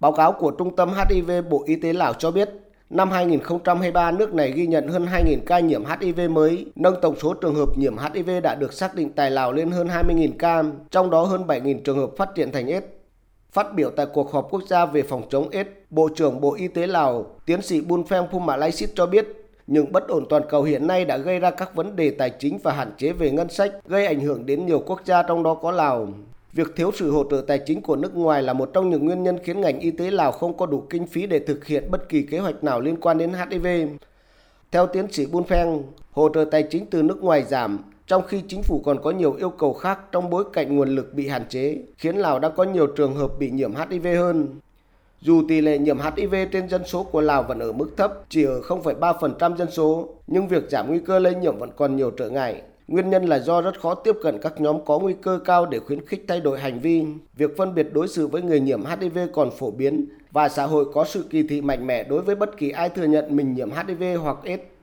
Báo cáo của Trung tâm HIV Bộ Y tế Lào cho biết, năm 2023, nước này ghi nhận hơn 2.000 ca nhiễm HIV mới, nâng tổng số trường hợp nhiễm HIV đã được xác định tại Lào lên hơn 20.000 ca, trong đó hơn 7.000 trường hợp phát triển thành AIDS. Phát biểu tại cuộc họp quốc gia về phòng chống AIDS, Bộ trưởng Bộ Y tế Lào, tiến sĩ Bounpheng Phoummalaysith cho biết, những bất ổn toàn cầu hiện nay đã gây ra các vấn đề tài chính và hạn chế về ngân sách, gây ảnh hưởng đến nhiều quốc gia trong đó có Lào. Việc thiếu sự hỗ trợ tài chính của nước ngoài là một trong những nguyên nhân khiến ngành y tế Lào không có đủ kinh phí để thực hiện bất kỳ kế hoạch nào liên quan đến HIV. Theo tiến sĩ Bounpheng, hỗ trợ tài chính từ nước ngoài giảm, trong khi chính phủ còn có nhiều yêu cầu khác trong bối cảnh nguồn lực bị hạn chế, khiến Lào đã có nhiều trường hợp bị nhiễm HIV hơn. Dù tỷ lệ nhiễm HIV trên dân số của Lào vẫn ở mức thấp, chỉ ở 0,3% dân số, nhưng việc giảm nguy cơ lây nhiễm vẫn còn nhiều trở ngại. Nguyên nhân là do rất khó tiếp cận các nhóm có nguy cơ cao để khuyến khích thay đổi hành vi. Việc phân biệt đối xử với người nhiễm HIV còn phổ biến và xã hội có sự kỳ thị mạnh mẽ đối với bất kỳ ai thừa nhận mình nhiễm HIV hoặc AIDS.